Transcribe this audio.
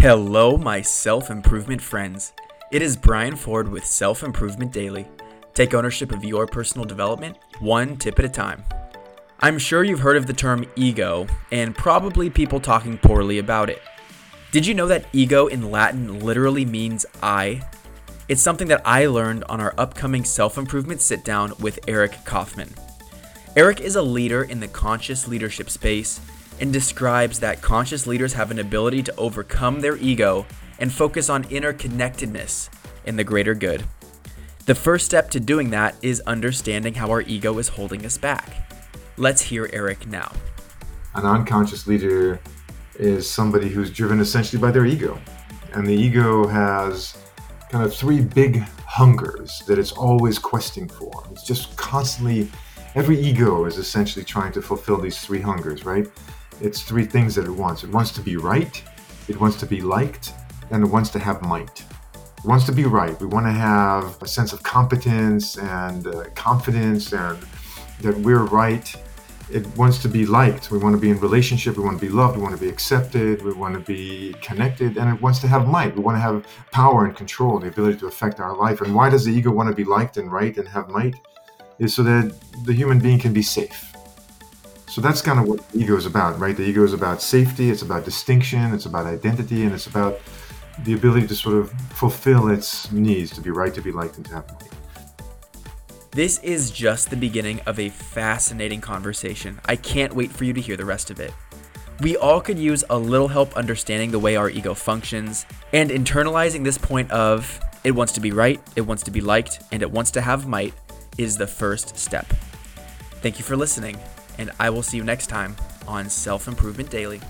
Hello, my self-improvement friends. It is Brian Ford with Self-Improvement Daily. Take ownership of your personal development, one tip at a time. I'm sure you've heard of the term ego and probably people talking poorly about it. Did you know that ego in Latin literally means I? It's something that I learned on our upcoming self-improvement sit-down with Eric Kaufman. Eric is a leader in the conscious leadership space and describes that conscious leaders have an ability to overcome their ego and focus on interconnectedness and the greater good. The first step to doing that is understanding how our ego is holding us back. Let's hear Eric now. An unconscious leader is somebody who's driven essentially by their ego. And the ego has kind of three big hungers that it's always questing for. It's just constantly, every ego is essentially trying to fulfill these three hungers, right? It's three things that it wants. It wants to be right, it wants to be liked, and it wants to have might. It wants to be right. We want to have a sense of competence and confidence and that we're right. It wants to be liked. We want to be in relationship. We want to be loved. We want to be accepted. We want to be connected. And it wants to have might. We want to have power and control, the ability to affect our life. And why does the ego want to be liked and right and have might? Is so that the human being can be safe. So that's kind of what the ego is about, right? The ego is about safety, it's about distinction, it's about identity, and it's about the ability to sort of fulfill its needs, to be right, to be liked, and to have might. This is just the beginning of a fascinating conversation. I can't wait for you to hear the rest of it. We all could use a little help understanding the way our ego functions and internalizing this point of it wants to be right, it wants to be liked, and it wants to have might is the first step. Thank you for listening, and I will see you next time on Self-Improvement Daily.